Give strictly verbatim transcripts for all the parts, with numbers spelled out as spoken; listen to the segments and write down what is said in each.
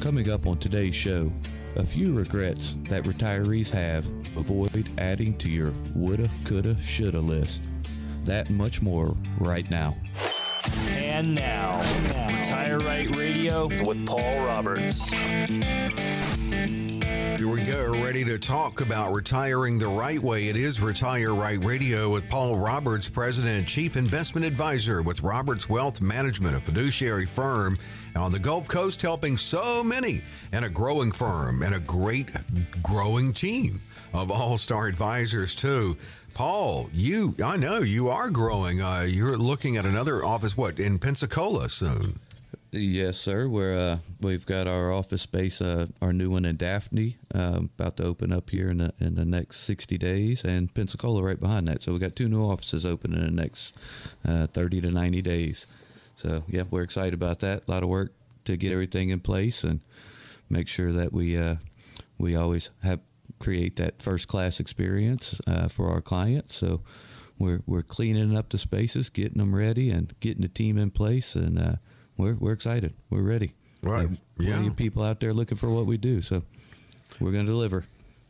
Coming up on today's show, a few regrets that retirees have. Avoid adding to your woulda, coulda, shoulda list. That much more right now. And now, Retire Right Radio with Paul Roberts. Here we go, ready to talk about retiring the right way. It is Retire Right Radio with Paul Roberts, President and Chief Investment Advisor with Roberts Wealth Management, a fiduciary firm on the Gulf Coast, helping so many, and a growing firm and a great growing team of all-star advisors, too. Paul, you, I know you are growing. Uh, you're looking at another office, what, in Pensacola soon? Yes, sir. We're, uh, we've got our office space, uh, our new one in Daphne, uh, about to open up here in the, in the next sixty days, and Pensacola right behind that. So we've got two new offices open in the next uh, thirty to ninety days. So, yeah, we're excited about that. A lot of work to get everything in place and make sure that we uh, we always have create that first-class experience uh, for our clients. So we're we're cleaning up the spaces, getting them ready, and getting the team in place, and uh, we're we're excited. We're ready. Right. There's yeah. plenty of people out there looking for what we do, so we're going to deliver.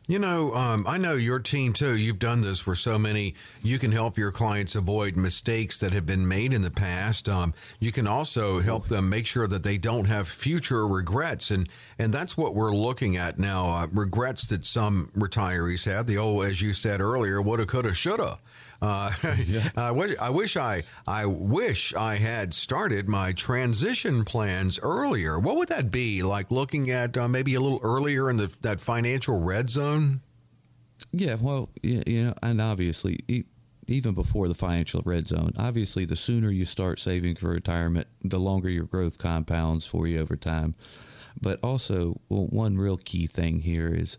You know, um, I know your team, too. You've done this for so many. You can help your clients avoid mistakes that have been made in the past. Um, you can also help them make sure that they don't have future regrets. And, and that's what we're looking at now, uh, regrets that some retirees have. The old, as you said earlier, woulda, coulda, shoulda. Uh, yeah. I wish I wish I, I wish I had started my transition plans earlier. What would that be? Like looking at uh, maybe a little earlier in the, that financial red zone? Yeah, well, you, you know, and obviously, e- even before the financial red zone, obviously, the sooner you start saving for retirement, the longer your growth compounds for you over time. But also, well, one real key thing here is,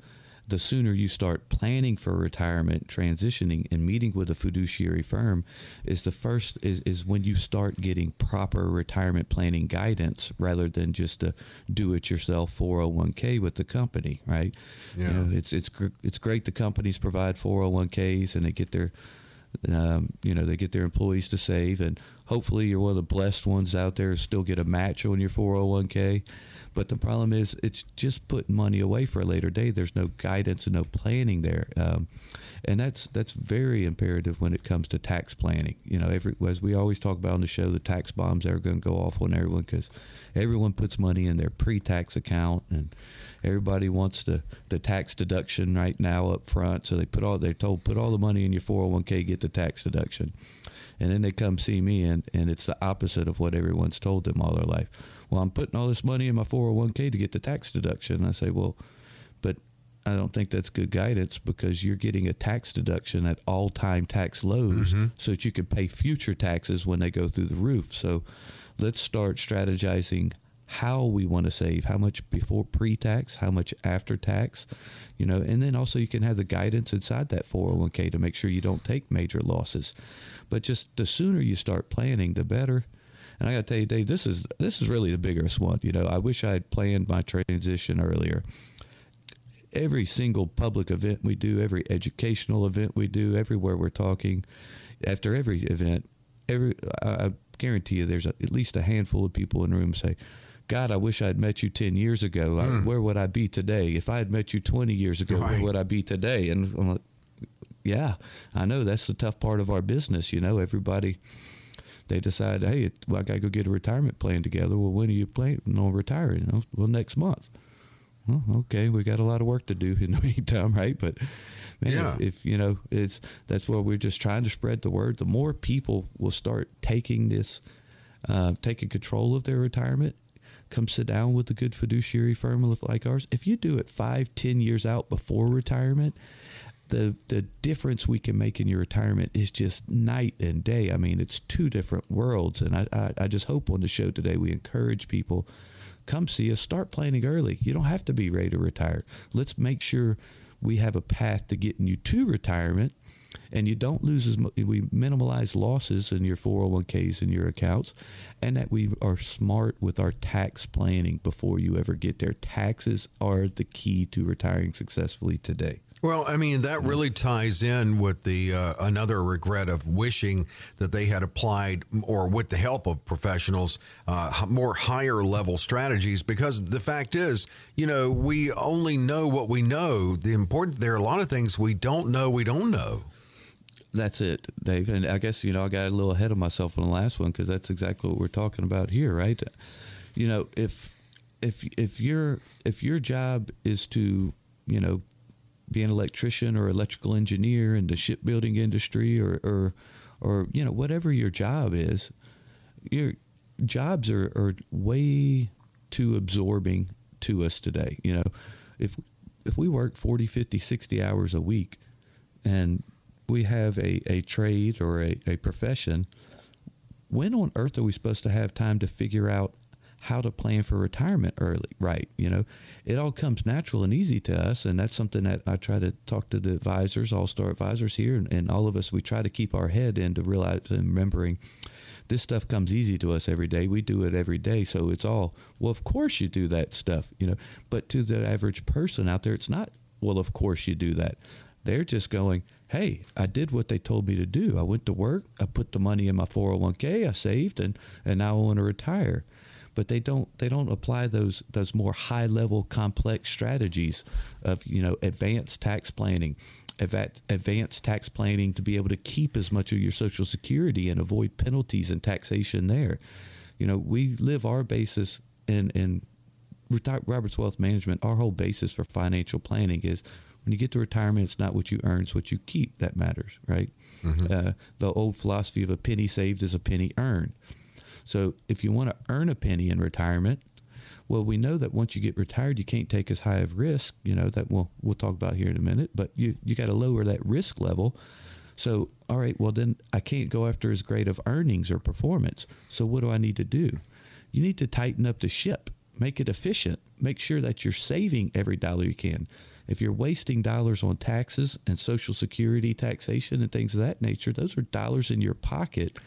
the sooner you start planning for retirement, transitioning, and meeting with a fiduciary firm is the first is, is when you start getting proper retirement planning guidance rather than just a do-it-yourself four oh one k with the company, right? Yeah. You know, it's it's it's great the companies provide four oh one k's and they get their um, you know they get their employees to save, and hopefully you're one of the blessed ones out there who still get a match on your four oh one k. But the problem is it's just putting money away for a later day. There's no guidance and no planning there. Um, and that's that's very imperative when it comes to tax planning. You know, every, as we always talk about on the show, the tax bombs are going to go off on everyone because everyone puts money in their pre-tax account, and everybody wants the, the tax deduction right now up front. So they put all, they're told, put all the money in your four oh one k, get the tax deduction. And then they come see me, and, and it's the opposite of what everyone's told them all their life. Well, I'm putting all this money in my four oh one k to get the tax deduction. And I say, well, but I don't think that's good guidance because you're getting a tax deduction at all-time tax lows mm-hmm. so that you can pay future taxes when they go through the roof. So let's start strategizing how we want to save, how much before pre-tax, how much after tax, you know, and then also you can have the guidance inside that four oh one k to make sure you don't take major losses. But just the sooner you start planning, the better. And I got to tell you, Dave, this is this is really the biggest one. You know, I wish I had planned my transition earlier. Every single public event we do, every educational event we do, everywhere we're talking, after every event, every I guarantee you there's a, at least a handful of people in the room say, God, I wish I'd met you ten years ago. I, mm. Where would I be today? If I had met you twenty years ago, right. Where would I be today? And I'm like, yeah, I know that's the tough part of our business. You know, everybody, they decide, hey, it, well, I got to go get a retirement plan together. Well, when are you planning on retiring? You know, well, next month. Well, okay, we got a lot of work to do in the meantime, right? But man, yeah. if, if, you know, it's that's where we're just trying to spread the word. The more people will start taking this, uh, taking control of their retirement, come sit down with a good fiduciary firm like ours. If you do it five, ten years out before retirement, the the difference we can make in your retirement is just night and day. I mean, it's two different worlds. And I, I, I just hope on the show today we encourage people, come see us, start planning early. You don't have to be ready to retire. Let's make sure we have a path to getting you to retirement, and you don't lose as much, we minimize losses in your four oh one k's and your accounts, and that we are smart with our tax planning before you ever get there. Taxes are the key to retiring successfully today. Well, I mean, that really ties in with the uh, another regret of wishing that they had applied, or with the help of professionals, uh, more higher level strategies, because the fact is, you know, we only know what we know. The important, there are a lot of things we don't know we don't know. That's it, Dave. And I guess, you know, I got a little ahead of myself on the last one, because that's exactly what we're talking about here, right? You know, if if if your if your job is to, you know, be an electrician or electrical engineer in the shipbuilding industry, or, or, or, you know, whatever your job is, your jobs are, are way too absorbing to us today. You know, if, if we work forty, fifty, sixty hours a week, and we have a, a trade or a, a profession, when on earth are we supposed to have time to figure out how to plan for retirement early, right? You know, it all comes natural and easy to us. And that's something that I try to talk to the advisors, all-star advisors here, and, and all of us, we try to keep our head into realize and remembering this stuff comes easy to us every day. We do it every day. So it's all, well, of course you do that stuff, you know, but to the average person out there, it's not, well, of course you do that. They're just going, hey, I did what they told me to do. I went to work, I put the money in my four oh one k, I saved, and, and now I want to retire. But they don't they don't apply those those more high level complex strategies of, you know, advanced tax planning, advanced tax planning to be able to keep as much of your Social Security and avoid penalties and taxation there. You know, we live our basis in in Roberts Wealth Management. Our whole basis for financial planning is, when you get to retirement, it's not what you earn, it's what you keep that matters, right? Mm-hmm. Uh, the old philosophy of a penny saved is a penny earned. So if you want to earn a penny in retirement, well, we know that once you get retired, you can't take as high of risk, you know, that we'll, we'll talk about here in a minute, but you, you got to lower that risk level. So, all right, well, then I can't go after as great of earnings or performance. So what do I need to do? You need to tighten up the ship, make it efficient, make sure that you're saving every dollar you can. If you're wasting dollars on taxes and Social Security taxation and things of that nature, those are dollars in your pocket.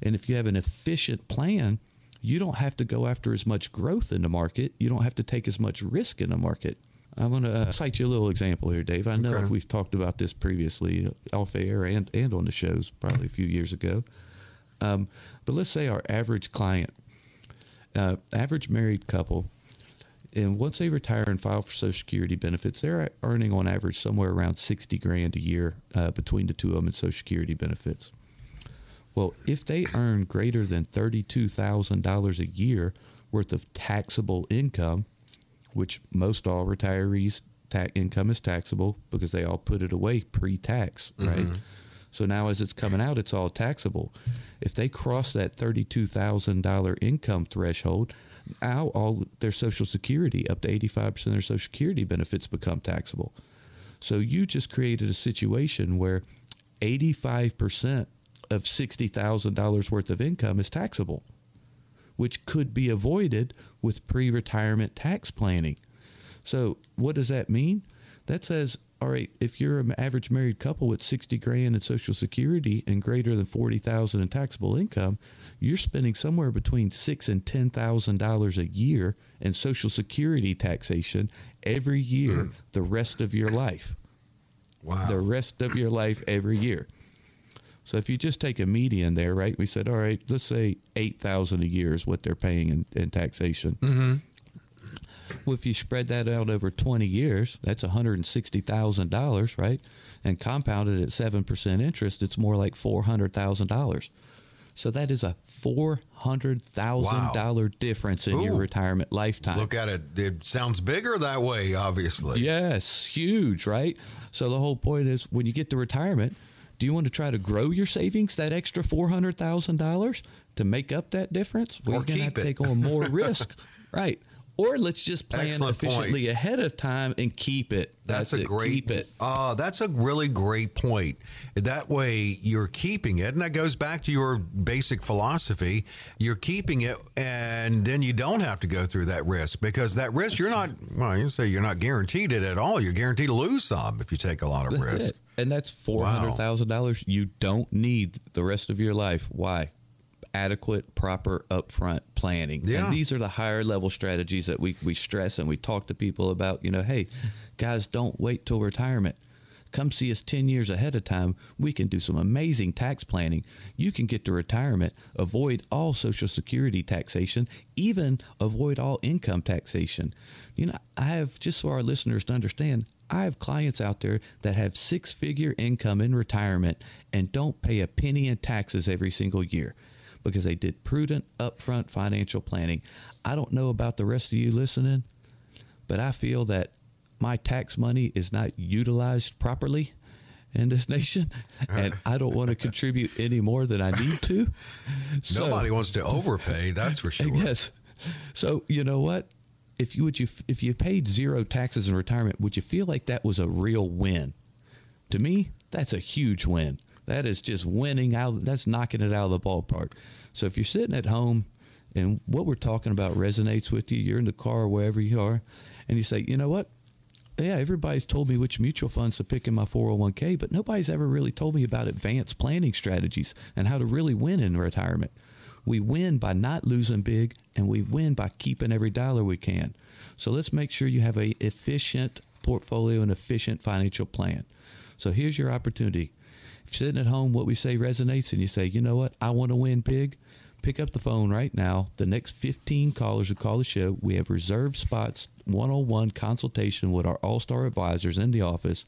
And if you have an efficient plan, you don't have to go after as much growth in the market. You don't have to take as much risk in the market. I'm going to cite you a little example here, Dave. I know okay. we've talked about this previously off air and, and on the shows probably a few years ago. Um, but let's say our average client, uh, average married couple, and once they retire and file for Social Security benefits, they're earning on average somewhere around sixty grand a year uh, between the two of them in Social Security benefits. Well, if they earn greater than thirty-two thousand dollars a year worth of taxable income, which most all retirees' ta- income is taxable because they all put it away pre-tax, right? Mm-hmm. So now as it's coming out, it's all taxable. If they cross that thirty-two thousand dollars income threshold, now all their Social Security, up to eighty-five percent of their Social Security benefits become taxable. So you just created a situation where eighty-five percent of sixty thousand dollars worth of income is taxable, which could be avoided with pre-retirement tax planning. So what does that mean? That says, all right, if you're an average married couple with sixty grand in Social Security and greater than forty thousand in taxable income, you're spending somewhere between six and ten thousand dollars a year in Social Security taxation every year, mm. the rest of your life. Wow. The rest of your life every year. So if you just take a median there, right, we said, all right, let's say eight thousand dollars a year is what they're paying in, in taxation. Mm-hmm. Well, if you spread that out over twenty years, that's one hundred sixty thousand dollars, right? And compounded at seven percent interest, it's more like four hundred thousand dollars. So that is a four hundred thousand dollars wow. difference in Ooh. your retirement lifetime. Look at it. It sounds bigger that way, obviously. Yes, huge, right? So the whole point is, when you get to retirement, do you want to try to grow your savings, that extra four hundred thousand dollars, to make up that difference? Well, or you're going to have to take on more risk, right? Or let's just plan Excellent efficiently point. ahead of time and keep it. That's, that's a it. great, keep it. Uh, that's a really great point. That way you're keeping it. And that goes back to your basic philosophy. You're keeping it, and then you don't have to go through that risk, because that risk, you're not, well, you say you're not guaranteed it at all. You're guaranteed to lose some if you take a lot of that's risk. It. And that's four hundred thousand dollars wow. you don't need the rest of your life. Why? Adequate, proper, upfront planning. Yeah. And these are the higher level strategies that we, we stress and we talk to people about. You know, hey, guys, don't wait till retirement. Come see us ten years ahead of time. We can do some amazing tax planning. You can get to retirement, avoid all Social Security taxation, even avoid all income taxation. You know, I have, just for our listeners to understand, I have clients out there that have six-figure income in retirement and don't pay a penny in taxes every single year because they did prudent, upfront financial planning. I don't know about the rest of you listening, but I feel that my tax money is not utilized properly in this nation, and I don't want to contribute any more than I need to. So, nobody wants to overpay, that's for sure. Yes. So you know what? If you would you if you paid zero taxes in retirement, would you feel like that was a real win? To me, that's a huge win. That is just winning out. That's knocking it out of the ballpark. So if you're sitting at home and what we're talking about resonates with you, you're in the car or wherever you are, and you say, you know what? Yeah, everybody's told me which mutual funds to pick in my four oh one k, but nobody's ever really told me about advanced planning strategies and how to really win in retirement. We win by not losing big, and we win by keeping every dollar we can. So let's make sure you have an efficient portfolio and efficient financial plan. So here's your opportunity. If you're sitting at home, what we say resonates, and you say, you know what, I want to win big, pick up the phone right now. The next fifteen callers who call the show, we have reserved spots, one-on-one consultation with our all-star advisors in the office.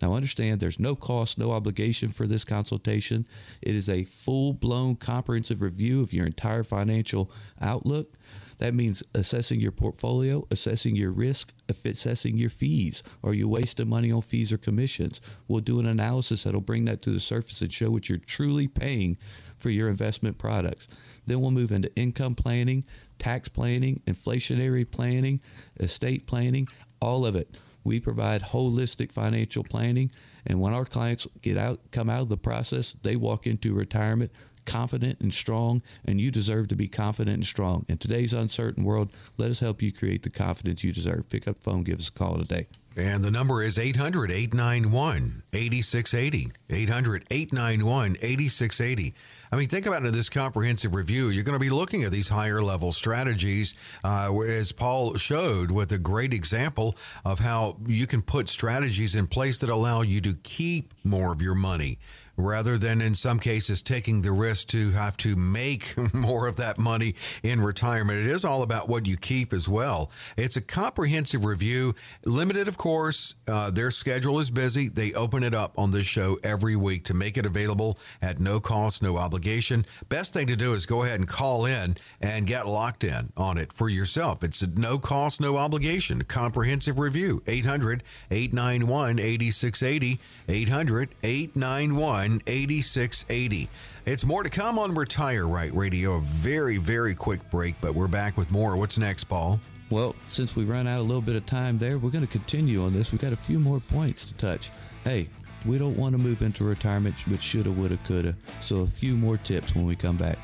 Now, understand there's no cost, no obligation for this consultation. It is a full-blown comprehensive review of your entire financial outlook. That means assessing your portfolio, assessing your risk, assessing your fees. Are you wasting money on fees or commissions? We'll do an analysis that'll bring that to the surface and show what you're truly paying for your investment products. Then we'll move into income planning, tax planning, inflationary planning, estate planning, all of it. We provide holistic financial planning. And when our clients get out, come out of the process, they walk into retirement confident and strong, and you deserve to be confident and strong. In today's uncertain world, let us help you create the confidence you deserve. Pick up the phone, give us a call today. And the number is eight hundred, eight nine one, eight six eight zero, eight hundred, eight nine one, eight six eight zero. I mean, think about it in this comprehensive review. You're going to be looking at these higher level strategies, uh, as Paul showed with a great example of how you can put strategies in place that allow you to keep more of your money, rather than in some cases taking the risk to have to make more of that money in retirement. It is all about what you keep as well. It's a comprehensive review, limited, of course. Uh, their schedule is busy. They open it up on this show every week to make it available at no cost, no obligation. Best thing to do is go ahead and call in and get locked in on it for yourself. It's a no cost, no obligation, comprehensive review. eight hundred, eight nine one, eight six eight zero, eight hundred, eight nine one, eight six eight zero. eighty-six eighty. It's more to come on Retire Right Radio. A very, very quick break, but we're back with more. What's next, Paul? Well, since we ran out a little bit of time there, we're going to continue on this. We've got a few more points to touch. Hey, we don't want to move into retirement, but shoulda, woulda, coulda. So a few more tips when we come back.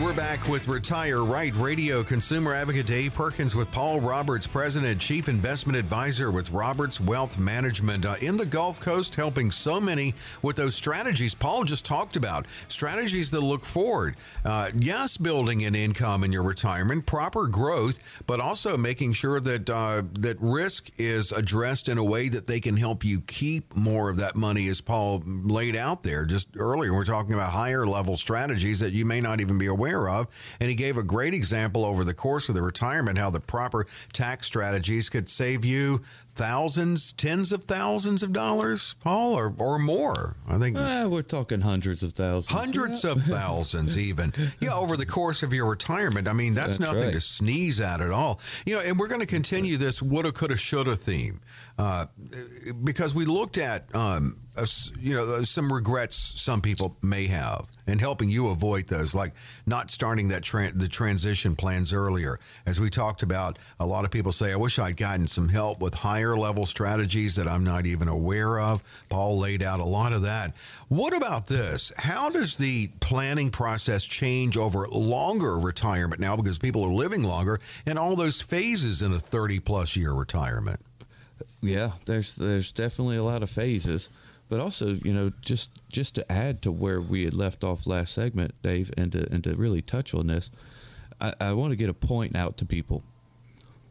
We're back with Retire Right Radio. Consumer Advocate Dave Perkins with Paul Roberts, President, Chief Investment Advisor with Roberts Wealth Management, uh, in the Gulf Coast, helping so many with those strategies Paul just talked about, strategies that look forward. Uh, yes, building an income in your retirement, proper growth, but also making sure that uh, that risk is addressed in a way that they can help you keep more of that money, as Paul laid out there just earlier. We're talking about higher level strategies that you may not even be aware of, and he gave a great example over the course of the retirement how the proper tax strategies could save you thousands, tens of thousands of dollars, Paul, or, or more. I think uh, we're talking hundreds of thousands. Hundreds yeah. of thousands even. Yeah, over the course of your retirement. I mean, that's, that's nothing right. to sneeze at at all. You know, and we're going to continue this woulda, coulda, shoulda theme uh, because we looked at, um, uh, you know, some regrets some people may have and helping you avoid those, like not starting that tra- the transition plans earlier. As we talked about, a lot of people say, I wish I'd gotten some help with higher level strategies that I'm not even aware of. Paul laid out a lot of that. What about this? How does the planning process change over longer retirement now, because people are living longer and all those phases in a thirty plus year retirement? Yeah, there's there's definitely a lot of phases, but also, you know, just just to add to where we had left off last segment, Dave, and to, and to really touch on this, I, I want to get a point out to people.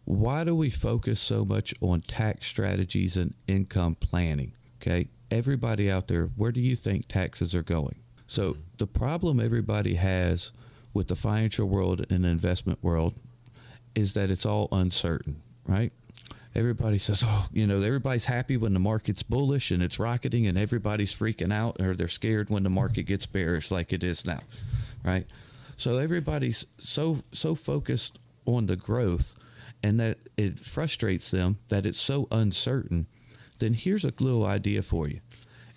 Why do we focus so much on tax strategies and income planning? Okay, everybody out there, where do you think taxes are going? So the problem everybody has with the financial world and the investment world is that it's all uncertain, right? Everybody says, oh, you know, everybody's happy when the market's bullish and it's rocketing, and everybody's freaking out or they're scared when the market gets bearish like it is now, right? So everybody's so so focused on the growth, and that it frustrates them that it's so uncertain. Then here's a little idea for you.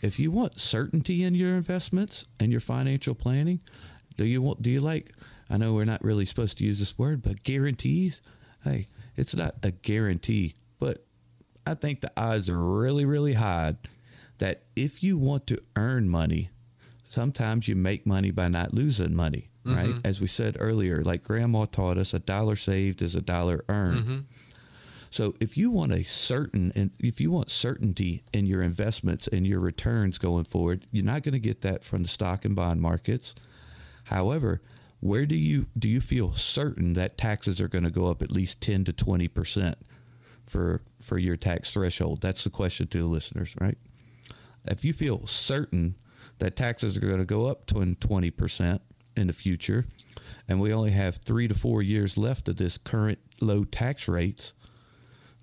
If you want certainty in your investments and your financial planning, do you want, do you like, I know we're not really supposed to use this word, but guarantees? Hey, it's not a guarantee, but I think the odds are really, really high that if you want to earn money, sometimes you make money by not losing money, mm-hmm. right? As we said earlier, like grandma taught us, a dollar saved is a dollar earned. Mm-hmm. So if you want a certain, and if you want certainty in your investments and your returns going forward, you're not going to get that from the stock and bond markets. However, where do you do you feel certain that taxes are going to go up at least ten to twenty percent for for your tax threshold? That's the question to the listeners, right? If you feel certain that taxes are going to go up to twenty percent in the future, and we only have three to four years left of this current low tax rates,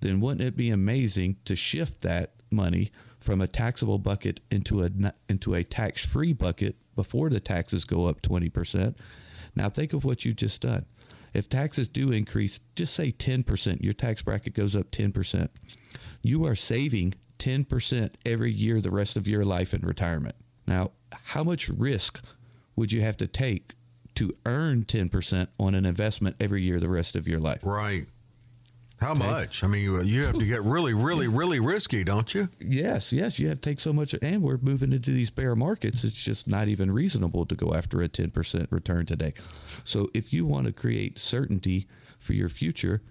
then wouldn't it be amazing to shift that money from a taxable bucket into a into a tax-free bucket before the taxes go up twenty percent? Now think of what you've just done. If taxes do increase, just say ten percent, your tax bracket goes up ten percent. You are saving ten percent every year the rest of your life in retirement. Now, how much risk would you have to take to earn ten percent on an investment every year the rest of your life? Right. How much? I mean, you, you have to get really, really, really risky, don't you? Yes, yes. You have to take so much. And we're moving into these bear markets. It's just not even reasonable to go after a ten percent return today. So if you want to create certainty for your future,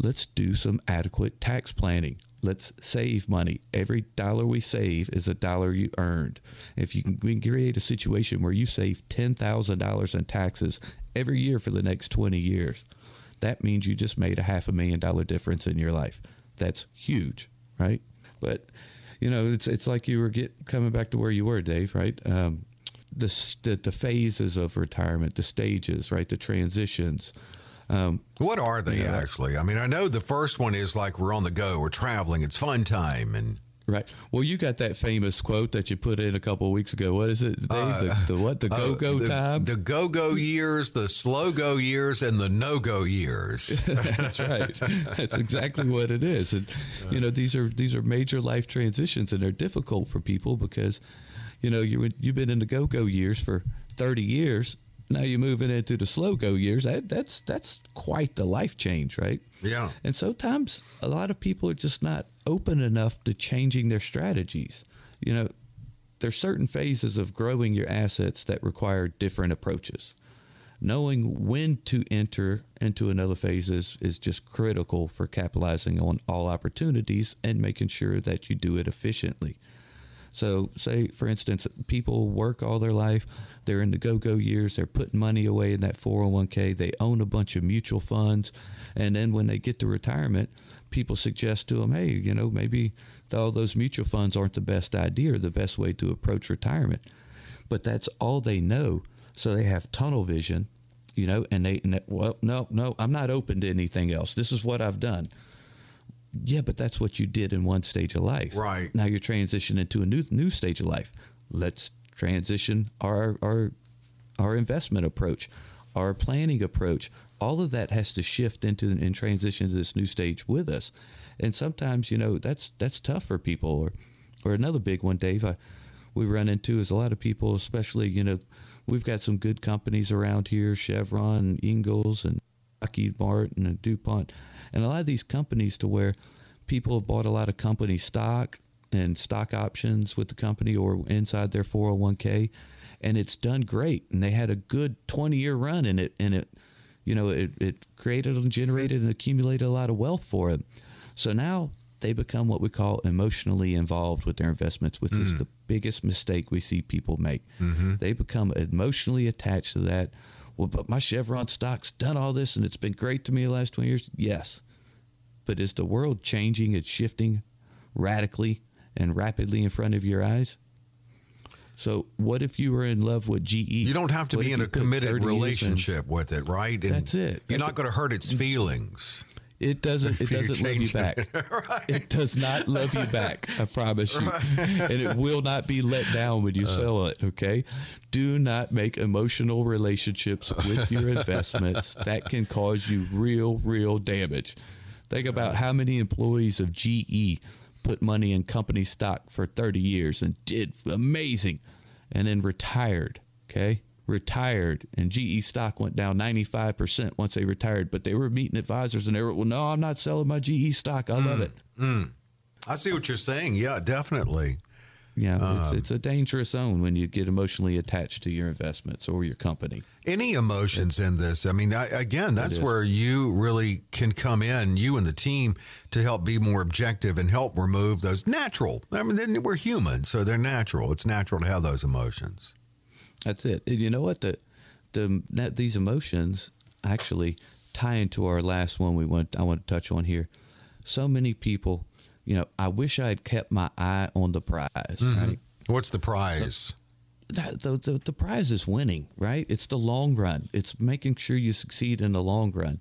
let's do some adequate tax planning. Let's save money. Every dollar we save is a dollar you earned. If you can, we can create a situation where you save ten thousand dollars in taxes every year for the next twenty years. That means you just made a half a million dollar difference in your life. That's huge, right? But, you know, it's it's like you were get, coming back to where you were, Dave, right? Um, the, the the phases of retirement, the stages, right? The transitions. Um, what are they, you know, actually? I mean, I know the first one is like we're on the go, we're traveling, it's fun time, and right. Well, you got that famous quote that you put in a couple of weeks ago. What is it, Dave? Uh, the, the what? The go-go uh, the, time? The go-go years, the slow-go years, and the no-go years. That's right. That's exactly what it is. And, you know, these are these are major life transitions, and they're difficult for people because, you know, you, you've been in the go-go years for thirty years. Now you're moving into the slow-go years. That, that's, that's quite the life change, right? Yeah. And sometimes a lot of people are just not open enough to changing their strategies. You know, there's certain phases of growing your assets that require different approaches. Knowing when to enter into another phase is, is just critical for capitalizing on all opportunities and making sure that you do it efficiently. So say, for instance, people work all their life, they're in the go-go years, they're putting money away in that four oh one k, they own a bunch of mutual funds, and then when they get to retirement, people suggest to them, hey, you know, maybe all those mutual funds aren't the best idea or the best way to approach retirement. But that's all they know, so they have tunnel vision, you know, and they, and they well, no, no, I'm not open to anything else. This is what I've done. Yeah, but that's what you did in one stage of life. Right. Now you're transitioning to a new new stage of life. Let's transition our our our investment approach, our planning approach. All of that has to shift into and transition to this new stage with us. And sometimes, you know, that's that's tough for people. Or or another big one, Dave, I, we run into is a lot of people, especially, you know, we've got some good companies around here, Chevron and Ingalls and Lockheed Martin and DuPont, and a lot of these companies to where people have bought a lot of company stock and stock options with the company or inside their four oh one k, and it's done great, and they had a good twenty year run in it, and it, you know, it, it created and generated and accumulated a lot of wealth for them. So now they become what we call emotionally involved with their investments, which mm. is the biggest mistake we see people make. Mm-hmm. They become emotionally attached to that, well, but my Chevron stock's done all this and it's been great to me the last twenty years. Yes. But is the world changing and shifting radically and rapidly in front of your eyes? So what if you were in love with G E? You don't have to what be in a committed relationship and, with it, right? And that's it. You're that's not going to hurt its feelings. It doesn't. It doesn't love you back. Right. It does not love you back. I promise you, right. And it will not be let down when you uh, sell it. Okay, do not make emotional relationships with your investments. That can cause you real, real damage. Think about how many employees of G E put money in company stock for thirty years and did amazing, and then retired. Okay. Retired, and G E stock went down ninety-five percent once they retired, but they were meeting advisors and they were, well, no, I'm not selling my G E stock. I mm, love it. Mm. I see what you're saying. Yeah, definitely. Yeah, um, it's, it's a dangerous zone when you get emotionally attached to your investments or your company. Any emotions it's, in this. I mean, I, again, that's where you really can come in, you and the team, to help be more objective and help remove those natural. I mean, we're human, so they're natural. It's natural to have those emotions. That's it. And you know what? The, the that these emotions actually tie into our last one we want. I want to touch on here. So many people, you know, I wish I had kept my eye on the prize. Mm-hmm. Right? What's the prize? The, the, the, the prize is winning, right? It's the long run. It's making sure you succeed in the long run.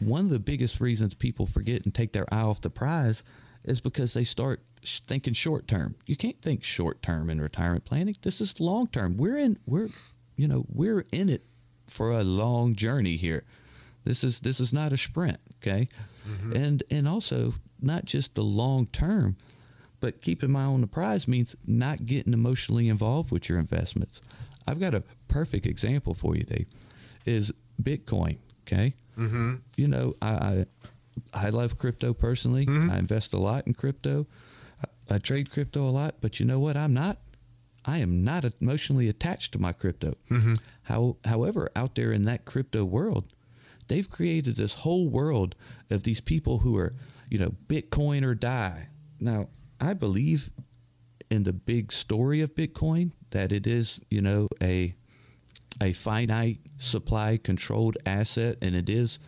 One of the biggest reasons people forget and take their eye off the prize is because they start thinking short term. You can't think short term in retirement planning. This is long term. We're in we're you know, we're in it for a long journey here. This is this is not a sprint, okay? Mm-hmm. And and also not just the long term, but keeping my eye on the prize means not getting emotionally involved with your investments. I've got a perfect example for you, Dave, is Bitcoin, okay? Mm-hmm. You know, I, I I love crypto personally. Mm-hmm. I invest a lot in crypto. I trade crypto a lot, but you know what? I'm not, I am not emotionally attached to my crypto. Mm-hmm. How, however, out there in that crypto world, they've created this whole world of these people who are, you know, Bitcoin or die. Now, I believe in the big story of Bitcoin, that it is, you know, a, a finite supply controlled asset, and it is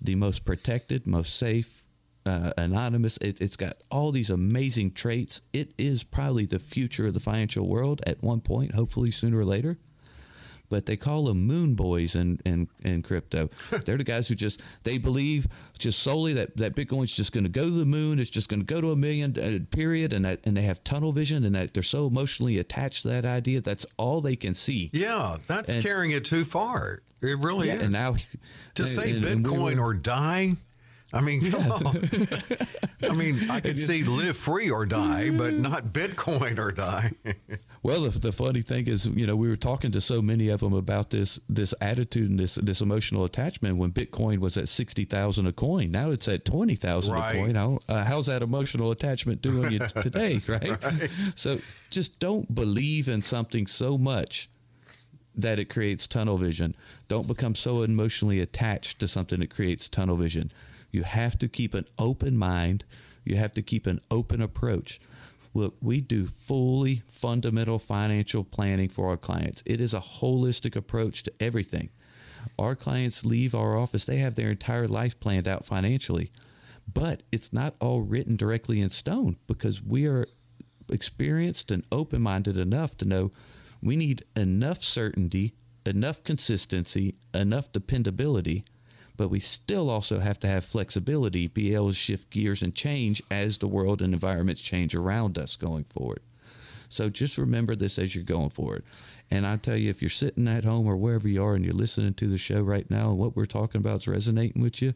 the most protected, most safe, Uh, anonymous. It, it's got all these amazing traits. It is probably the future of the financial world at one point, hopefully sooner or later. But they call them moon boys in, in, in crypto. They're the guys who just, they believe just solely that, that Bitcoin's just going to go to the moon. It's just going to go to a million, uh, period. And that, and they have tunnel vision, and that they're so emotionally attached to that idea. That's all they can see. Yeah, that's and, carrying it too far. It really yeah, is. And now, to and, say and, Bitcoin and we were, or die. I mean, come yeah. on. I mean, I could see live free or die, but not Bitcoin or die. Well, the, the funny thing is, you know, we were talking to so many of them about this this attitude and this this emotional attachment when Bitcoin was at sixty thousand a coin. Now it's at twenty thousand right. a coin. How, uh, how's that emotional attachment doing you today, right? right? So just don't believe in something so much that it creates tunnel vision. Don't become so emotionally attached to something that creates tunnel vision. You have to keep an open mind. You have to keep an open approach. Look, we do fully fundamental financial planning for our clients. It is a holistic approach to everything. Our clients leave our office. They have their entire life planned out financially, but it's not all written directly in stone, because we are experienced and open-minded enough to know we need enough certainty, enough consistency, enough dependability, but we still also have to have flexibility, be able to shift gears and change as the world and environments change around us going forward. So just remember this as you're going forward. And I tell you, if you're sitting at home or wherever you are and you're listening to the show right now and what we're talking about is resonating with you,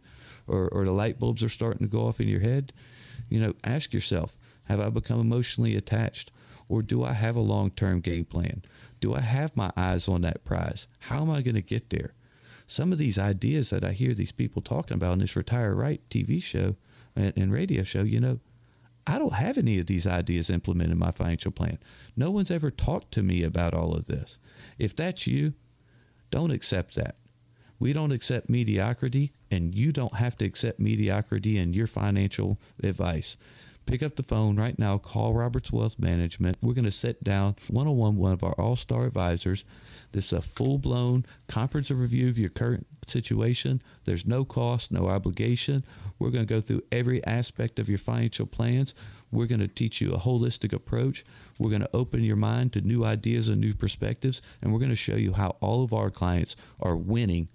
or, or the light bulbs are starting to go off in your head, you know, ask yourself, have I become emotionally attached? Or do I have a long-term game plan? Do I have my eyes on that prize? How am I going to get there? Some of these ideas that I hear these people talking about in this Retire Right T V show and, and radio show, you know, I don't have any of these ideas implemented in my financial plan. No one's ever talked to me about all of this. If that's you, don't accept that. We don't accept mediocrity, and you don't have to accept mediocrity in your financial advice. pick up the phone right now, call Roberts Wealth Management. We're going to sit down one-on-one, one of our all-star advisors. This is a full-blown comprehensive review of your current situation. There's no cost, no obligation. We're going to go through every aspect of your financial plans. We're going to teach you a holistic approach. We're going to open your mind to new ideas and new perspectives, and we're going to show you how all of our clients are winning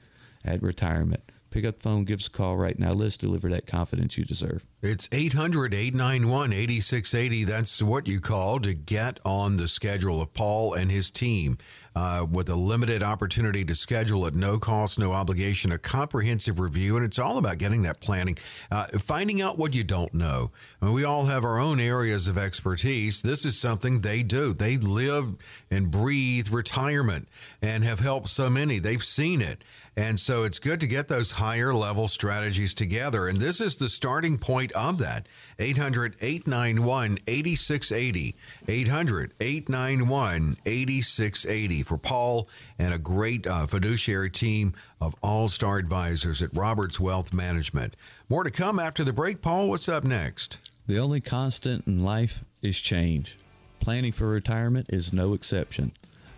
at retirement. Pick up the phone, give us a call right now. Let's deliver that confidence you deserve. It's eight hundred, eight nine one, eight six eight zero. That's what you call to get on the schedule of Paul and his team. Uh, with a limited opportunity to schedule at no cost, no obligation, a comprehensive review. And it's all about getting that planning, uh, finding out what you don't know. I mean, we all have our own areas of expertise. This is something they do. They live and breathe retirement and have helped so many. They've seen it. And so it's good to get those higher level strategies together. And this is the starting point of that. eight hundred, eight nine one, eight six eight zero. eight hundred, eight nine one, eight six eight zero. For Paul and a great uh, fiduciary team of all-star advisors at Roberts Wealth Management. More to come after the break. Paul, what's up next? The only constant in life is change. Planning for retirement is no exception.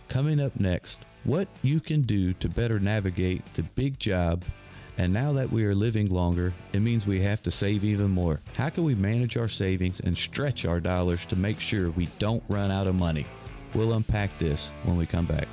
Coming up next, what you can do to better navigate the big job. And now that we are living longer, it means we have to save even more. How can we manage our savings and stretch our dollars to make sure we don't run out of money? We'll unpack this when we come back.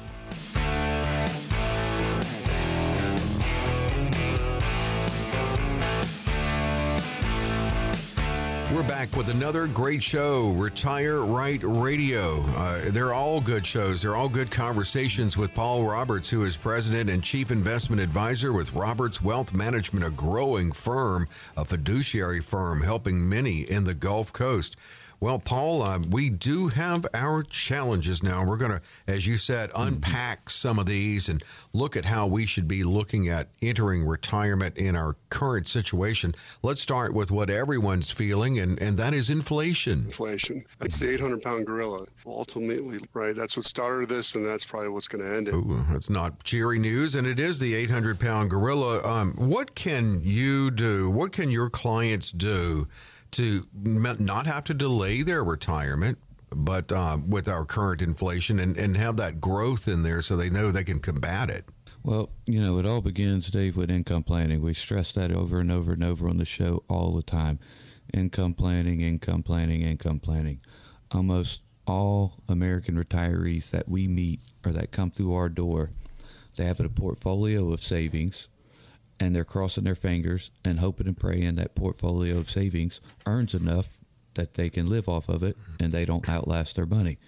We're back with another great show, Retire Right Radio. Uh, they're all good shows. They're all good conversations with Paul Roberts, who is president and chief investment advisor with Roberts Wealth Management, a growing firm, a fiduciary firm helping many in the Gulf Coast. Well, Paul, uh, we do have our challenges now. We're going to, as you said, unpack some of these and look at how we should be looking at entering retirement in our current situation. Let's start with what everyone's feeling, and, and that is inflation. Inflation. That's the eight hundred pound gorilla. Ultimately, right, that's what started this, and that's probably what's going to end it. Ooh, that's not cheery news, and it is the eight hundred pound gorilla. Um, what can you do? What can your clients do to not have to delay their retirement, but um, with our current inflation and, and have that growth in there so they know they can combat it? Well, you know, it all begins, Dave, with income planning. We stress that over and over and over on the show all the time. Income planning, income planning, income planning. Almost all American retirees that we meet or that come through our door, they have a portfolio of savings, and they're crossing their fingers and hoping and praying that portfolio of savings earns enough that they can live off of it and they don't outlast their money.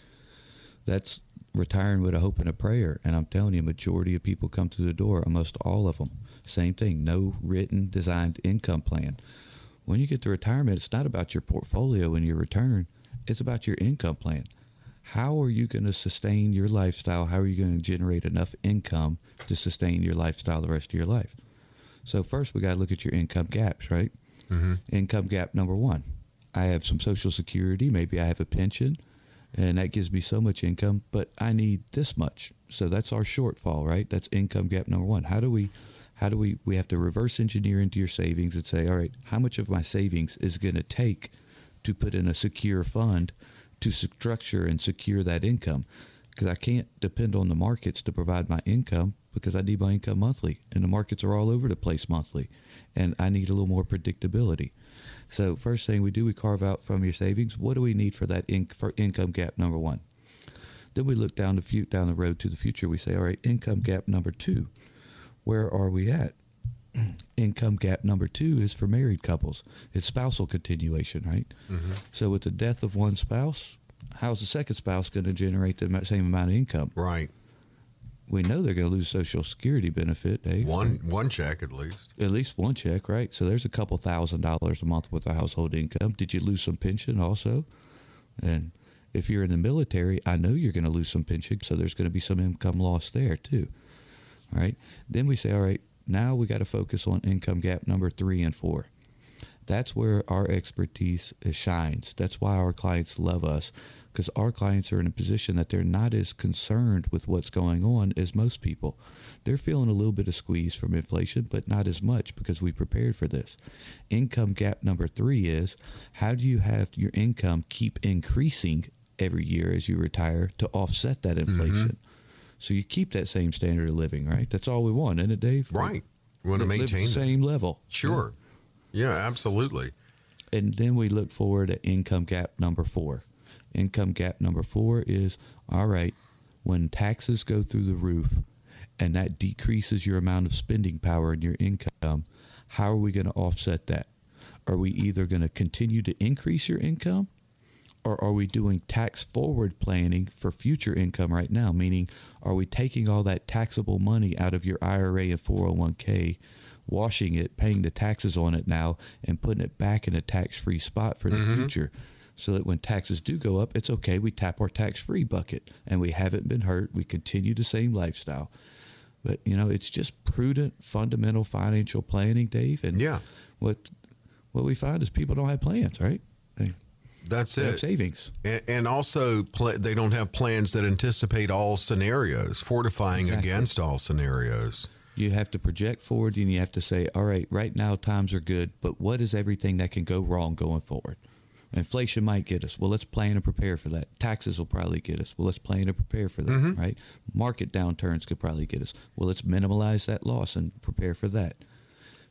That's retiring with a hope and a prayer. And I'm telling you, majority of people come through the door, almost all of them. Same thing, no written, designed income plan. When you get to retirement, it's not about your portfolio and your return. It's about your income plan. How are you going to sustain your lifestyle? How are you going to generate enough income to sustain your lifestyle the rest of your life? So first, we got to look at your income gaps, right? Mm-hmm. Income gap number one. I have some Social Security. Maybe I have a pension, and that gives me so much income, but I need this much. So that's our shortfall, right? That's income gap number one. How do we, how do we, we have to reverse engineer into your savings and say, all right, how much of my savings is going to take to put in a secure fund to structure and secure that income? Because I can't depend on the markets to provide my income, because I need my income monthly, and the markets are all over the place monthly, and I need a little more predictability. So first thing we do, we carve out from your savings, what do we need for that in, for income gap number one? Then we look down the few, down the road to the future. We say, all right, income gap number two, where are we at? Income gap number two is for married couples. It's spousal continuation, right? Mm-hmm. So with the death of one spouse, how's the second spouse going to generate the same amount of income? Right. We know they're going to lose Social Security benefit, Dave. One one check at least. At least one check, right? So there's a couple thousand dollars a month with a household income. Did you lose some pension also? And if you're in the military, I know you're going to lose some pension, so there's going to be some income loss there too. All right. Then we say, all right, now we got to focus on income gap number three and four. That's where our expertise shines. That's why our clients love us. because our clients are in a position that they're not as concerned with what's going on as most people. They're feeling a little bit of squeeze from inflation, but not as much because we prepared for this. Income gap number three is, how do you have your income keep increasing every year as you retire to offset that inflation? Mm-hmm. So you keep that same standard of living, right? That's all we want, isn't it, Dave? Right. We want to maintain the same level. Sure. Yeah, absolutely. And then we look forward at income gap number four. Income gap number four is, all right, when taxes go through the roof and that decreases your amount of spending power in your income, how are we going to offset that? Are we either going to continue to increase your income, or are we doing tax forward planning for future income right now? Meaning, are we taking all that taxable money out of your I R A and four oh one k, washing it, paying the taxes on it now, and putting it back in a tax-free spot for the mm-hmm. future, so that when taxes do go up, it's okay. We tap our tax-free bucket and we haven't been hurt. We continue the same lifestyle. But, you know, it's just prudent, fundamental financial planning, Dave. And yeah. what what we find is people don't have plans, right? They, That's they it. Have savings. And, and also, pl- they don't have plans that anticipate all scenarios, fortifying exactly. against all scenarios. You have to project forward, and you have to say, all right, right now times are good, but what is everything that can go wrong going forward? Inflation might get us. Well, let's plan and prepare for that. Taxes will probably get us. Well, let's plan and prepare for that, mm-hmm. right? Market downturns could probably get us. Well, let's minimize that loss and prepare for that.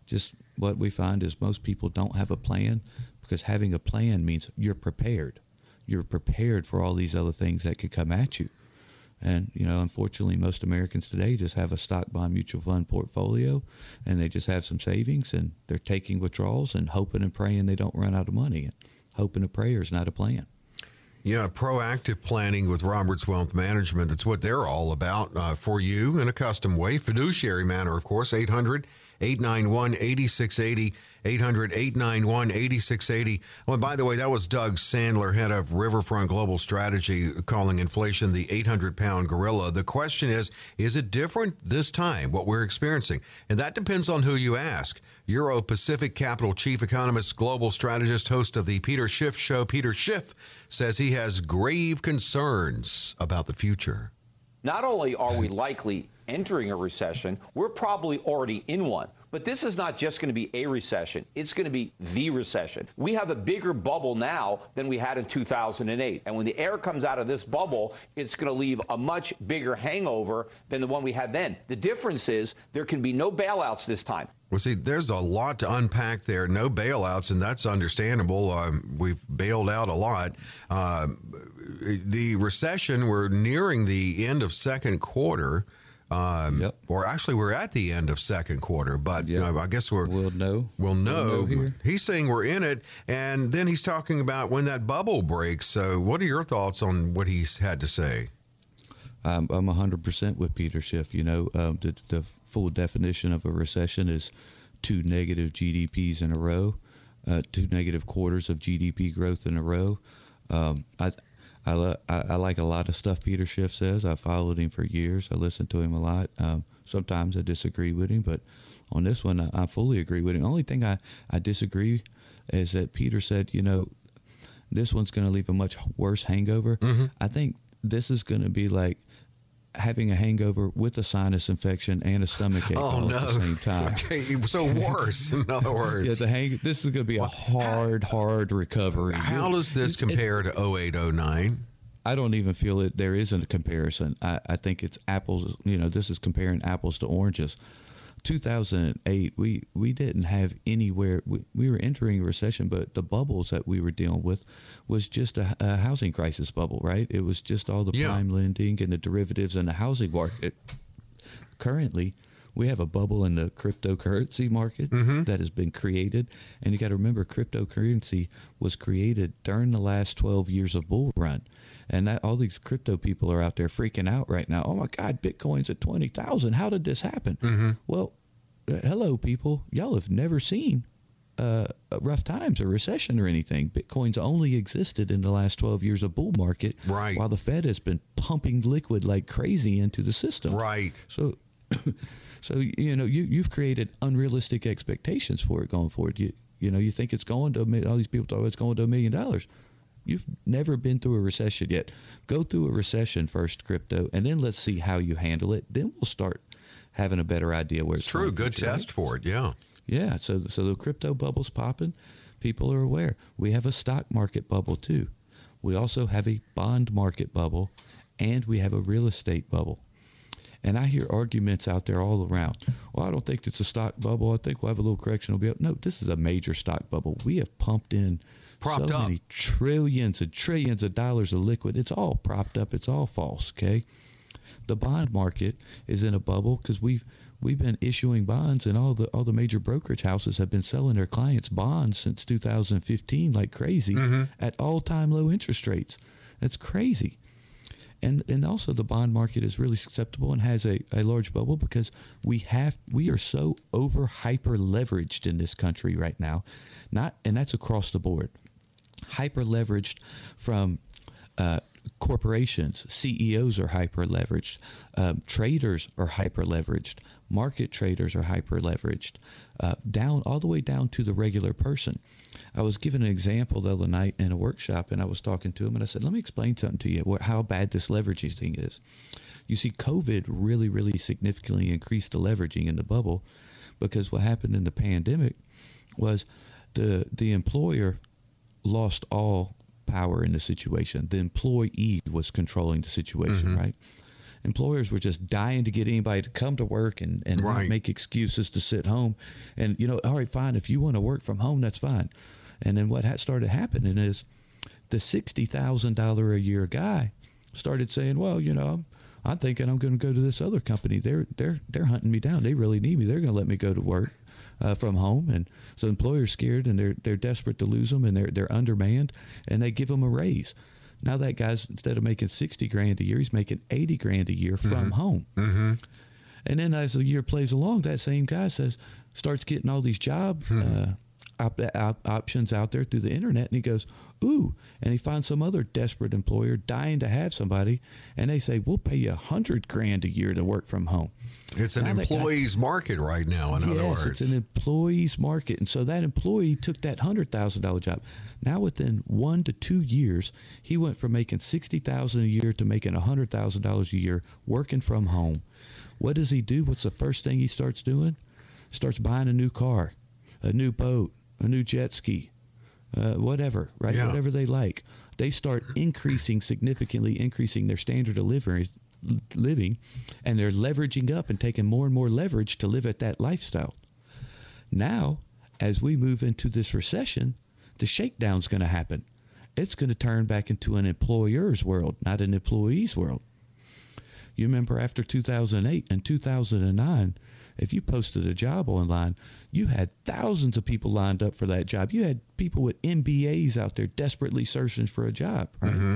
Just what we find is most people don't have a plan, because having a plan means you're prepared. You're prepared for all these other things that could come at you. And, you know, unfortunately, most Americans today just have a stock bond mutual fund portfolio, and they just have some savings, and they're taking withdrawals and hoping and praying they don't run out of money. And hoping and prayer is not a plan. Yeah, proactive planning with Roberts Wealth Management. That's what they're all about uh, for you in a custom way. Fiduciary manner, of course, eight hundred, eight ninety-one, eighty-six eighty, eight hundred, eight ninety-one, eighty-six eighty. Well, by the way, that was Doug Sandler, head of Riverfront Global Strategy, calling inflation the eight hundred pound gorilla. The question is, is it different this time, what we're experiencing? And that depends on who you ask. Euro-Pacific Capital Chief Economist, Global Strategist, host of the Peter Schiff Show, Peter Schiff, says he has grave concerns about the future. Not only are we likely entering a recession, we're probably already in one. But this is not just going to be a recession. It's going to be the recession. We have a bigger bubble now than we had in two thousand eight. And when the air comes out of this bubble, it's going to leave a much bigger hangover than the one we had then. The difference is there can be no bailouts this time. Well, see, there's a lot to unpack there. No bailouts, and that's understandable. Um, we've bailed out a lot. Uh, the recession, we're nearing the end of second quarter. Um, yep. Or actually, we're at the end of second quarter, but yep. uh, I guess we're, we'll know. We'll know. We'll know here. He's saying we're in it, and then he's talking about when that bubble breaks. So what are your thoughts on what he's had to say? Um, I'm one hundred percent with Peter Schiff. You know, um, the, the full definition of a recession is two negative G D Ps in a row, uh, two negative quarters of G D P growth in a row. Um, I I, lo- I, I like a lot of stuff Peter Schiff says. I followed him for years. I listened to him a lot. Um, sometimes I disagree with him, but on this one, I, I fully agree with him. The only thing I, I disagree is that Peter said, you know, this one's going to leave a much worse hangover. Mm-hmm. I think this is going to be like having a hangover with a sinus infection and a stomach ache oh, all no. at the same time. Okay. So worse, in other words. yeah, the hang- this is going to be a hard, hard recovery. How does this it's, compare it, to oh eight, oh nine? I don't even feel it. There isn't a comparison. I, I think it's apples. You know, this is comparing apples to oranges. two thousand eight, we, we didn't have anywhere. We, we were entering a recession, but the bubbles that we were dealing with was just a, a housing crisis bubble, right? It was just all the yeah. prime lending and the derivatives and the housing market. Currently, we have a bubble in the cryptocurrency market mm-hmm. that has been created. And you got to remember, cryptocurrency was created during the last twelve years of bull run. And that, all these crypto people are out there freaking out right now. Oh, my God, Bitcoin's at twenty thousand. How did this happen? Mm-hmm. Well, uh, hello, people. Y'all have never seen uh, rough times or recession or anything. Bitcoin's only existed in the last twelve years of bull market. Right. While the Fed has been pumping liquid like crazy into the system. Right. So... So, you know, you, you've created unrealistic expectations for it going forward. You you know, you think it's going to, all these people thought it's going to a million dollars. you've never been through a recession yet. Go through a recession first, crypto, and then let's see how you handle it. Then we'll start having a better idea where it's, it's true. Good test right? for it. Yeah. Yeah. So, so the crypto bubble's popping. People are aware. We have a stock market bubble too. We also have a bond market bubble, and we have a real estate bubble. And I hear arguments out there all around. Well, I don't think it's a stock bubble. I think we'll have a little correction. It'll be up. No, this is a major stock bubble. We have pumped in propped so up. many trillions and trillions of dollars of liquid. It's all propped up. It's all false. Okay. The bond market is in a bubble because we've we've been issuing bonds, and all the all the major brokerage houses have been selling their clients bonds since two thousand fifteen like crazy mm-hmm. at all-time low interest rates. That's crazy. And and also the bond market is really susceptible and has a, a large bubble because we have we are so over hyper leveraged in this country right now, not and that's across the board, hyper leveraged from uh, corporations. C E Os are hyper leveraged, um, traders are hyper leveraged, market traders are hyper leveraged, uh, down all the way down to the regular person. I was given an example the other night in a workshop, and I was talking to him, and I said, let me explain something to you, what, how bad this leveraging thing is. You see, COVID really, really significantly increased the leveraging in the bubble, because what happened in the pandemic was the the employer lost all power in the situation. The employee was controlling the situation, mm-hmm. right? Employers were just dying to get anybody to come to work and, and right. make excuses to sit home. And, you know, all right, fine. If you want to work from home, that's fine. And then what ha- started happening is the sixty thousand dollars a year guy started saying, well, you know, I'm, I'm thinking I'm going to go to this other company. They're, they're, they're hunting me down. They really need me. They're going to let me go to work uh, from home. And so employers scared, and they're, they're desperate to lose them, and they're, they're undermanned, and they give them a raise. Now that guy's, instead of making sixty grand a year, he's making eighty grand a year from mm-hmm. home. Mm-hmm. And then as the year plays along, that same guy says, starts getting all these job hmm. uh, op- op- options out there through the internet. And he goes, ooh, and he finds some other desperate employer dying to have somebody. And they say, we'll pay you a hundred grand a year to work from home. It's an now employee's guy, market right now. In yes, other words, it's an employee's market. And so that employee took that hundred thousand dollar job. Now, within one to two years, he went from making sixty thousand dollars a year to making one hundred thousand dollars a year working from home. What does he do? What's the first thing he starts doing? Starts buying a new car, a new boat, a new jet ski, uh, whatever, right? Yeah. Whatever they like. They start increasing, significantly increasing their standard of living, and they're leveraging up and taking more and more leverage to live at that lifestyle. Now, as we move into this recession, the shakedown's going to happen. It's going to turn back into an employer's world, not an employee's world. You remember after two thousand eight and two thousand nine, if you posted a job online, you had thousands of people lined up for that job. You had people with M B As out there desperately searching for a job. Right? Mm-hmm.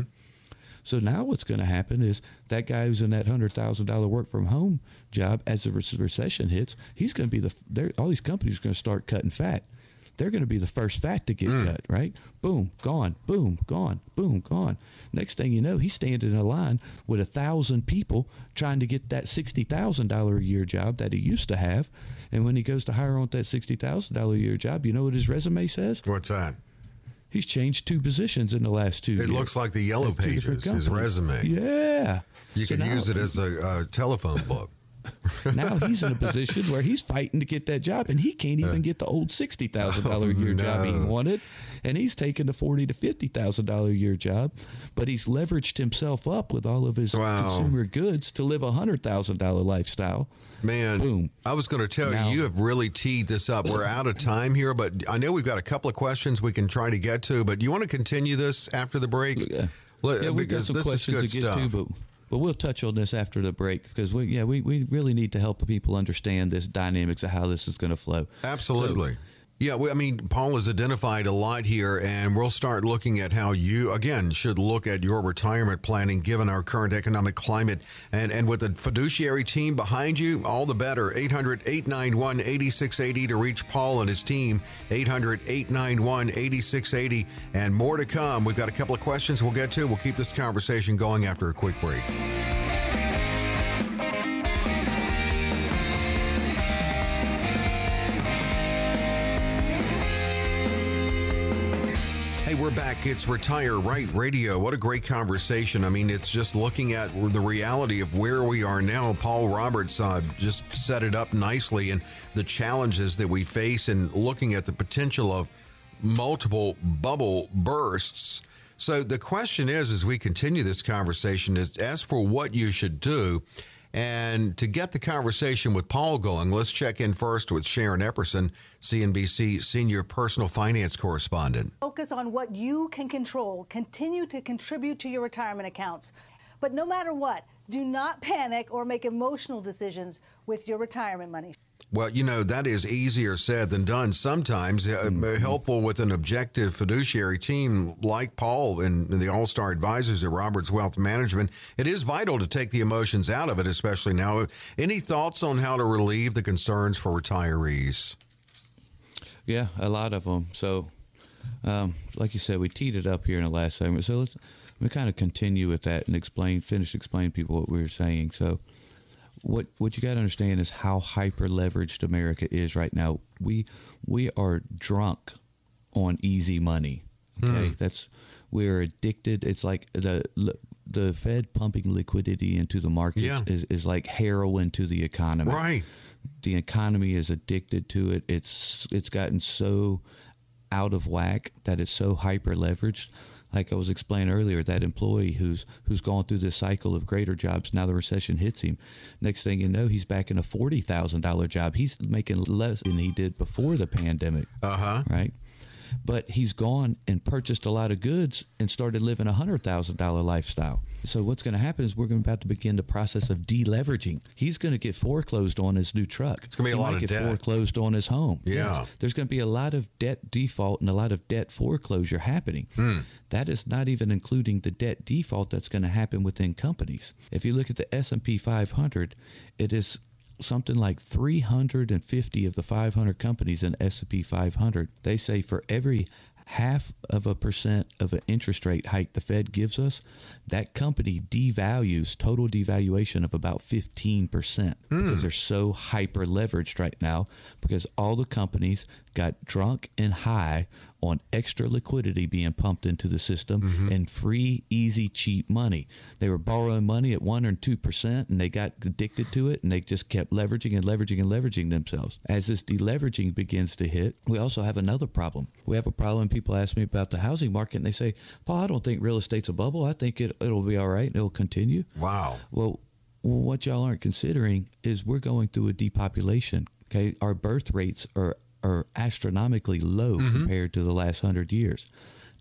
So now what's going to happen is that guy who's in that one hundred thousand dollars work from home job, as the recession hits, he's going to be the – all these companies are going to start cutting fat. They're going to be the first fat to get mm. cut, right? Boom, gone, boom, gone, boom, gone. Next thing you know, he's standing in a line with a thousand people trying to get that sixty thousand dollars a year job that he used to have. And when he goes to hire on that sixty thousand dollars a year job, you know what his resume says? What's that? He's changed two positions in the last two it years. It looks like the yellow like pages, his resume. Yeah. You so can now, use it as a uh, telephone book. Now he's in a position where he's fighting to get that job, and he can't even get the old sixty thousand dollars a year oh, no. job he wanted. And he's taking the forty thousand dollars to fifty thousand dollars a year job, but he's leveraged himself up with all of his wow. consumer goods to live a one hundred thousand dollars lifestyle. Man, boom. I was going to tell now, you, you have really teed this up. We're out of time here, but I know we've got a couple of questions we can try to get to, but do you want to continue this after the break? Yeah, yeah we've got some questions to get stuff. to, but... But we'll touch on this after the break because we, yeah, we, we really need to help people understand this dynamics of how this is going to flow. Absolutely. So, yeah. We, I mean, Paul has identified a lot here, and we'll start looking at how you, again, should look at your retirement planning given our current economic climate. And, and with the fiduciary team behind you, all the better. eight hundred, eight ninety-one, eighty-six eighty to reach Paul and his team. eight hundred, eight ninety-one, eighty-six eighty. And more to come. We've got a couple of questions we'll get to. We'll keep this conversation going after a quick break. back. It's Retire Right Radio. What a great conversation. I mean, it's just looking at the reality of where we are now. Paul Roberts uh, just set it up nicely, and the challenges that we face in looking at the potential of multiple bubble bursts. So the question is, as we continue this conversation, is as for what you should do. And to get the conversation with Paul going, let's check in first with Sharon Epperson, C N B C Senior Personal Finance Correspondent. Focus on what you can control. Continue to contribute to your retirement accounts. But no matter what, do not panic or make emotional decisions with your retirement money. Well, you know, that is easier said than done. Sometimes mm-hmm. helpful with an objective fiduciary team like Paul and the all-star advisors at Roberts Wealth Management, it is vital to take the emotions out of it, especially now. Any thoughts on how to relieve the concerns for retirees? Yeah, a lot of them. So, um, like you said, we teed it up here in the last segment. So let's we kind of continue with that and explain, finish, explain to people what we were saying. So. What what you got to understand is how hyper leveraged America is right now. We we are drunk on easy money. Okay, mm. that's we're addicted. It's like the the Fed pumping liquidity into the markets yeah. is, is like heroin to the economy. Right, the economy is addicted to it. It's it's gotten so out of whack that it's so hyper leveraged. Like I was explaining earlier, that employee who's who's gone through this cycle of greater jobs, now the recession hits him. Next thing you know, he's back in a forty thousand dollars job. He's making less than he did before the pandemic, uh-huh. right? But he's gone and purchased a lot of goods and started living a one hundred thousand dollars lifestyle. So what's going to happen is we're going about to begin the process of deleveraging. He's going to get foreclosed on his new truck. It's going to be a lot of debt. He might get foreclosed on his home. Yeah. Yes. There's going to be a lot of debt default and a lot of debt foreclosure happening. Mm. That is not even including the debt default that's going to happen within companies. If you look at the S and P five hundred, it is something like three hundred fifty of the five hundred companies in S and P five hundred. They say for every half of a percent of an interest rate hike the Fed gives us, that company devalues, total devaluation of about fifteen percent mm. because they're so hyper leveraged right now because all the companies got drunk and high on extra liquidity being pumped into the system mm-hmm. and free, easy, cheap money. They were borrowing money at one and two percent and they got addicted to it and they just kept leveraging and leveraging and leveraging themselves. As this deleveraging begins to hit, we also have another problem. We have a problem. People ask me about the housing market and they say, Paul, I don't think real estate's a bubble. I think it, it'll be all right and it'll continue. Wow. Well, what y'all aren't considering is we're going through a depopulation. Okay, our birth rates are are astronomically low mm-hmm. compared to the last hundred years.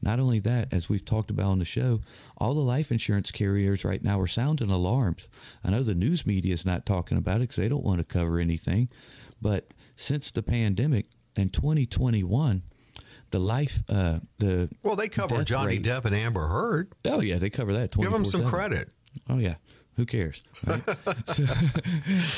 Not only that, as we've talked about on the show, all the life insurance carriers right now are sounding alarms. I know the news media is not talking about it because they don't want to cover anything. But since the pandemic in twenty twenty-one, the life, uh, the well, they cover Johnny rate, Depp and Amber Heard. Oh yeah, they cover that. twenty-four seven. Give them some credit. Oh yeah. Who cares? Right? So,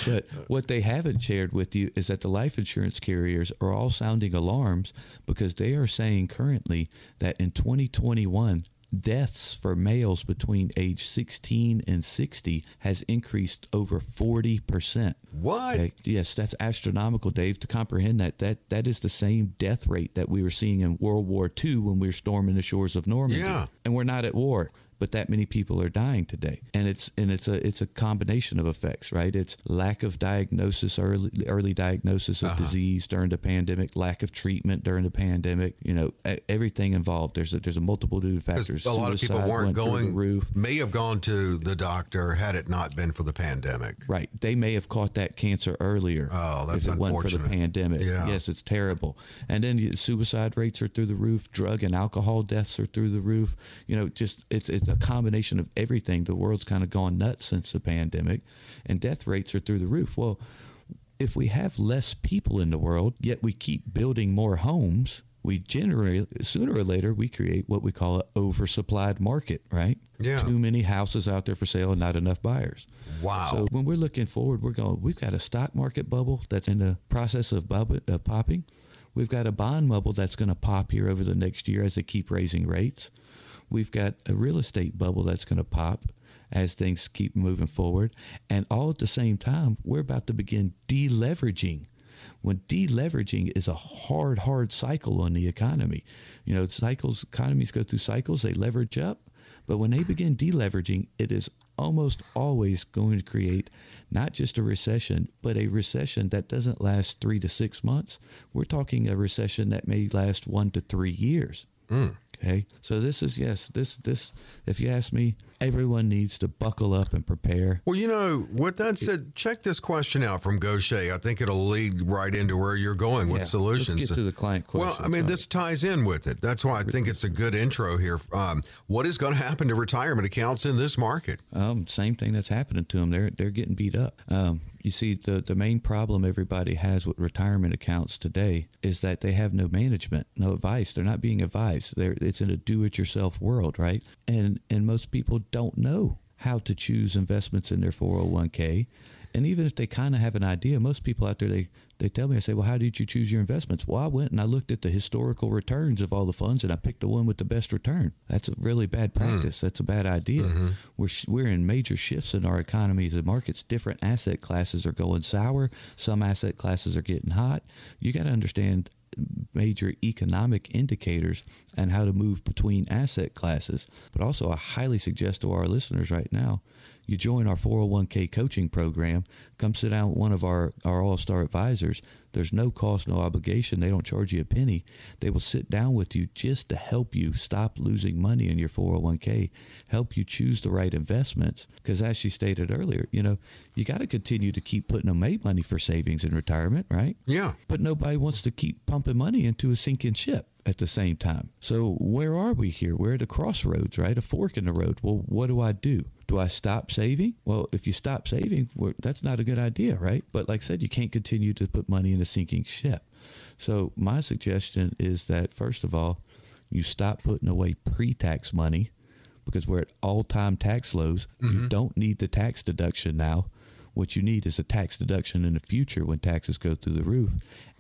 but what they haven't shared with you is that the life insurance carriers are all sounding alarms because they are saying currently that in twenty twenty-one, deaths for males between age sixteen and sixty has increased over forty percent. What? Okay. Yes, that's astronomical, Dave. To comprehend that, that that is the same death rate that we were seeing in World War Two when we were storming the shores of Normandy. Yeah. And we're not at war. But that many people are dying today, and it's and it's a it's a combination of effects, right? It's lack of diagnosis, early early diagnosis of uh-huh. disease during the pandemic, lack of treatment during the pandemic. You know, everything involved. There's a, there's a multitude of factors. A lot Suicide of people weren't going. Roof. May have gone to the doctor had it not been for the pandemic. Right, they may have caught that cancer earlier. Oh, that's if it unfortunate. Wasn't for the pandemic. Yeah. Yes, it's terrible. And then suicide rates are through the roof. Drug and alcohol deaths are through the roof. You know, just it's it's. A combination of everything. The world's kind of gone nuts since the pandemic, and death rates are through the roof. Well, if we have less people in the world, yet we keep building more homes, we generate sooner or later we create what we call an oversupplied market, right? Yeah. Too many houses out there for sale and not enough buyers. Wow. So when we're looking forward, we're going, we've got a stock market bubble that's in the process of bubble, uh, popping. We've got a bond bubble that's going to pop here over the next year as they keep raising rates. We've got a real estate bubble that's going to pop as things keep moving forward. And all at the same time, we're about to begin deleveraging. when deleveraging is a hard, hard cycle on the economy. You know, cycles, economies go through cycles, they leverage up. But when they begin deleveraging, it is almost always going to create not just a recession, but a recession that doesn't last three to six months. We're talking a recession that may last one to three years. Mm. Okay. So this is, yes, this, this, if you ask me, everyone needs to buckle up and prepare. Well, you know, with that said, check this question out from Gaucher. I think it'll lead right into where you're going with yeah, solutions. Let's get to the client question. Well, I mean, this ties in with it. That's why I think it's a good intro here. Um, what is going to happen to retirement accounts in this market? Um, same thing that's happening to them. They're, they're getting beat up. Um, you see, the, the main problem everybody has with retirement accounts today is that they have no management, no advice. They're not being advised. They're, it's in a do-it-yourself world, right? And, and most people don't know how to choose investments in their four oh one k. And even if they kind of have an idea, most people out there, they, they tell me, I say, well, how did you choose your investments? Well, I went and I looked at the historical returns of all the funds and I picked the one with the best return. That's a really bad practice. Mm. That's a bad idea. Mm-hmm. We're we're in major shifts in our economy, the markets, different asset classes are going sour. Some asset classes are getting hot. You got to understand major economic indicators and how to move between asset classes. But also I highly suggest to our listeners right now, you join our four oh one k coaching program, come sit down with one of our, our all-star advisors. There's no cost, no obligation. They don't charge you a penny. They will sit down with you just to help you stop losing money in your four oh one k, help you choose the right investments. Because as she stated earlier, you know, you got to continue to keep putting away money for savings and retirement, right? Yeah. But nobody wants to keep pumping money into a sinking ship at the same time. So where are we here? We're at a crossroads, right? A fork in the road. Well, what do I do? Do I stop saving? Well, if you stop saving, well, that's not a good idea, right? But like I said, you can't continue to put money in a sinking ship. So my suggestion is that, first of all, you stop putting away pre-tax money because we're at all-time tax lows. Mm-hmm. You don't need the tax deduction now. What you need is a tax deduction in the future when taxes go through the roof.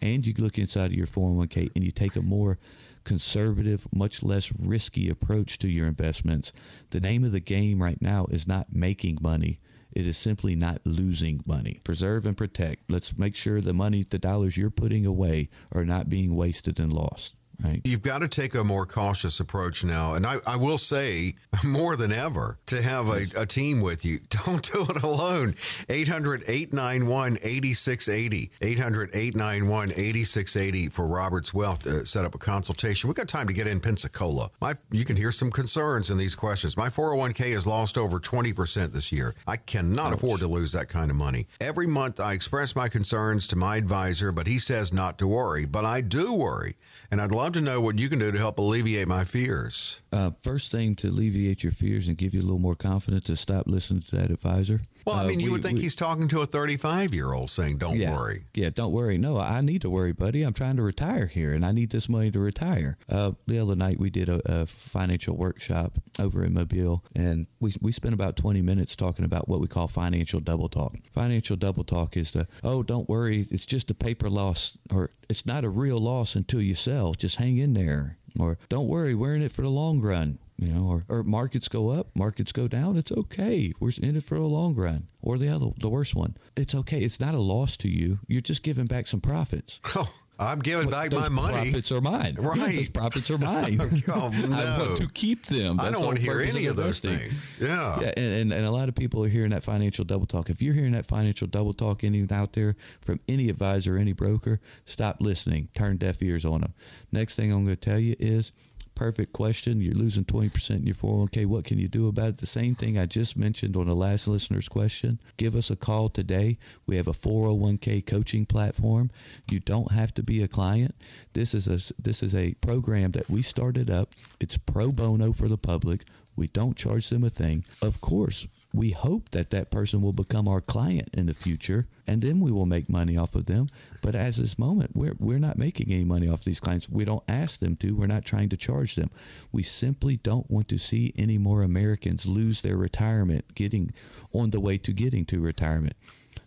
And you look inside of your four oh one k and you take a more conservative, much less risky approach to your investments. The name of the game right now is not making money. It is simply not losing money. Preserve and protect. Let's make sure the money, the dollars you're putting away are not being wasted and lost. Right. You've got to take a more cautious approach now. And I, I will say more than ever to have a, a team with you. Don't do it alone. eight hundred, eight nine one, eight six eight zero. eight hundred, eight nine one, eight six eight zero for Roberts Wealth to set up a consultation. We've got time to get in Pensacola. My, you can hear some concerns in these questions. My four oh one k has lost over twenty percent this year. I cannot Ouch. afford to lose that kind of money. Every month I express my concerns to my advisor, but he says not to worry. But I do worry. And I'd love Love to know what you can do to help alleviate my fears. Uh, first thing to alleviate your fears and give you a little more confidence is stop listening to that advisor. Well, I mean, uh, you we, would think we, he's talking to a thirty-five-year-old saying, don't yeah, worry. Yeah, don't worry. No, I need to worry, buddy. I'm trying to retire here, and I need this money to retire. Uh, the other night, we did a, a financial workshop over in Mobile, and we, we spent about twenty minutes talking about what we call financial double talk. Financial double talk is the, oh, don't worry, it's just a paper loss, or it's not a real loss until you sell. Just hang in there. Or don't worry, we're in it for the long run. You know, or, or markets go up, markets go down. It's okay. We're in it for the long run. Or the other, the worst one. It's okay. It's not a loss to you. You're just giving back some profits. Oh, I'm giving well, back my money. Profits are mine. Right. Yeah, those profits are mine. Oh, no. I want to keep them. That's I don't want to hear any of those things. Yeah. yeah and, and, and a lot of people are hearing that financial double talk. If you're hearing that financial double talk any out there from any advisor, any broker, stop listening. Turn deaf ears on them. Next thing I'm going to tell you is, perfect question. You're losing twenty percent in your four oh one k. What can you do about it? The same thing I just mentioned on the last listener's question. Give us a call today. We have a four oh one k coaching platform. You don't have to be a client. This is a, this is a program that we started up. It's pro bono for the public. We don't charge them a thing. Of course, we hope that that person will become our client in the future, and then we will make money off of them. But as this moment, we're we're not making any money off these clients. We don't ask them to. We're not trying to charge them. We simply don't want to see any more Americans lose their retirement, getting on the way to getting to retirement.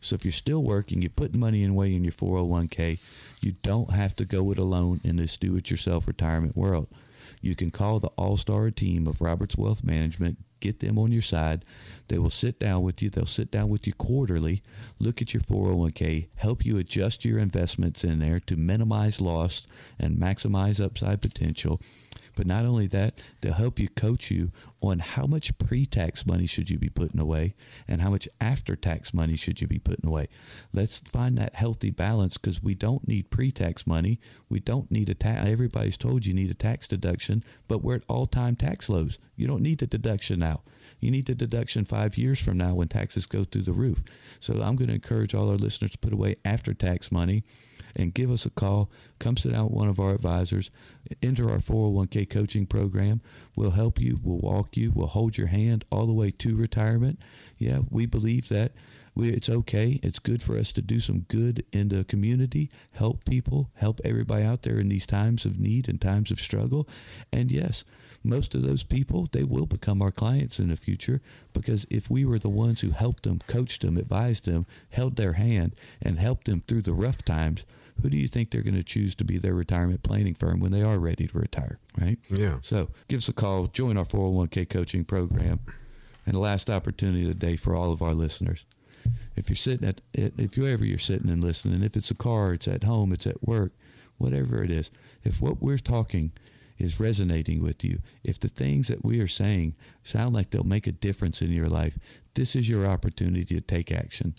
So if you're still working, you're putting money away in your four oh one k, you don't have to go it alone in this do-it-yourself retirement world. You can call the all-star team of Roberts Wealth Management, Get them on your side. They will sit down with you. They'll sit down with you quarterly, look at your four oh one k, help you adjust your investments in there to minimize loss and maximize upside potential. But not only that, they'll help you coach you on how much pre-tax money should you be putting away and how much after-tax money should you be putting away. Let's find that healthy balance, because we don't need pre-tax money. We don't need a tax. Everybody's told you need a tax deduction, but we're at all-time tax lows. You don't need the deduction now. You need the deduction five years from now when taxes go through the roof. So I'm going to encourage all our listeners to put away after-tax money. And give us a call. Come sit down with one of our advisors. Enter our four oh one k coaching program. We'll help you. We'll walk you. We'll hold your hand all the way to retirement. Yeah, we believe that we, it's okay. It's good for us to do some good in the community, help people, help everybody out there in these times of need and times of struggle. And yes, most of those people, they will become our clients in the future, because if we were the ones who helped them, coached them, advised them, held their hand, and helped them through the rough times, who do you think they're going to choose to be their retirement planning firm when they are ready to retire, right? Yeah. So give us a call. Join our four oh one k coaching program. And the last opportunity of the day for all of our listeners. If you're sitting at, if you're ever you're sitting and listening, if it's a car, it's at home, it's at work, whatever it is, if what we're talking is resonating with you, if the things that we are saying sound like they'll make a difference in your life, this is your opportunity to take action.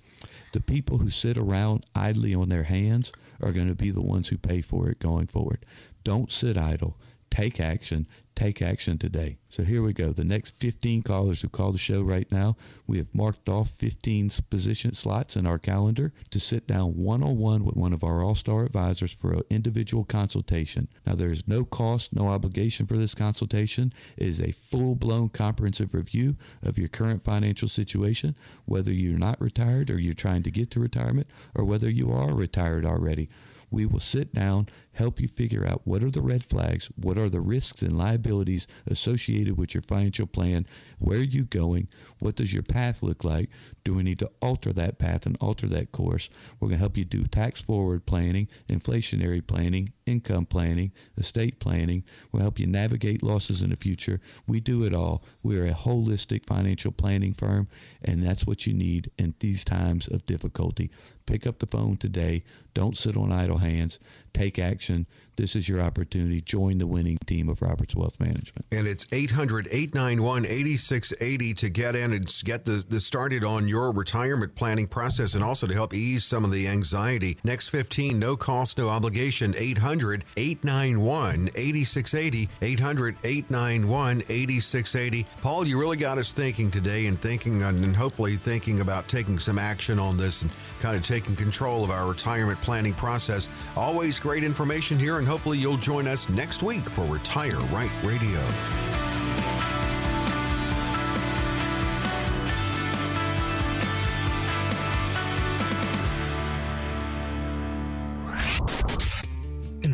The people who sit around idly on their hands are going to be the ones who pay for it going forward. Don't sit idle. Take action. Take action today. So here we go. The next fifteen callers who call the show right now, we have marked off fifteen position slots in our calendar to sit down one-on-one with one of our all-star advisors for an individual consultation. Now, there is no cost, no obligation for this consultation. It is a full-blown comprehensive review of your current financial situation, whether you're not retired or you're trying to get to retirement or whether you are retired already. We will sit down, help you figure out what are the red flags, what are the risks and liabilities associated with your financial plan, where are you going, what does your path look like, do we need to alter that path and alter that course. We're going to help you do tax-forward planning, inflationary planning, income planning, estate planning. We'll help you navigate losses in the future. We do it all. We're a holistic financial planning firm, and that's what you need in these times of difficulty. Pick up the phone today. Don't sit on idle hands. Take action. This is your opportunity. Join the winning team of Roberts Wealth Management. And it's eight hundred, eight nine one, eight six eight zero to get in and get this, this started on your retirement planning process, and also to help ease some of the anxiety. Next fifteen, no cost, no obligation. eight hundred, eight nine one, eight six eight zero. eight hundred, eight nine one, eight six eight zero. Paul, you really got us thinking today and thinking and hopefully thinking about taking some action on this and kind of taking control of our retirement planning process. Always great information here, and hopefully you'll join us next week for Retire Right Radio.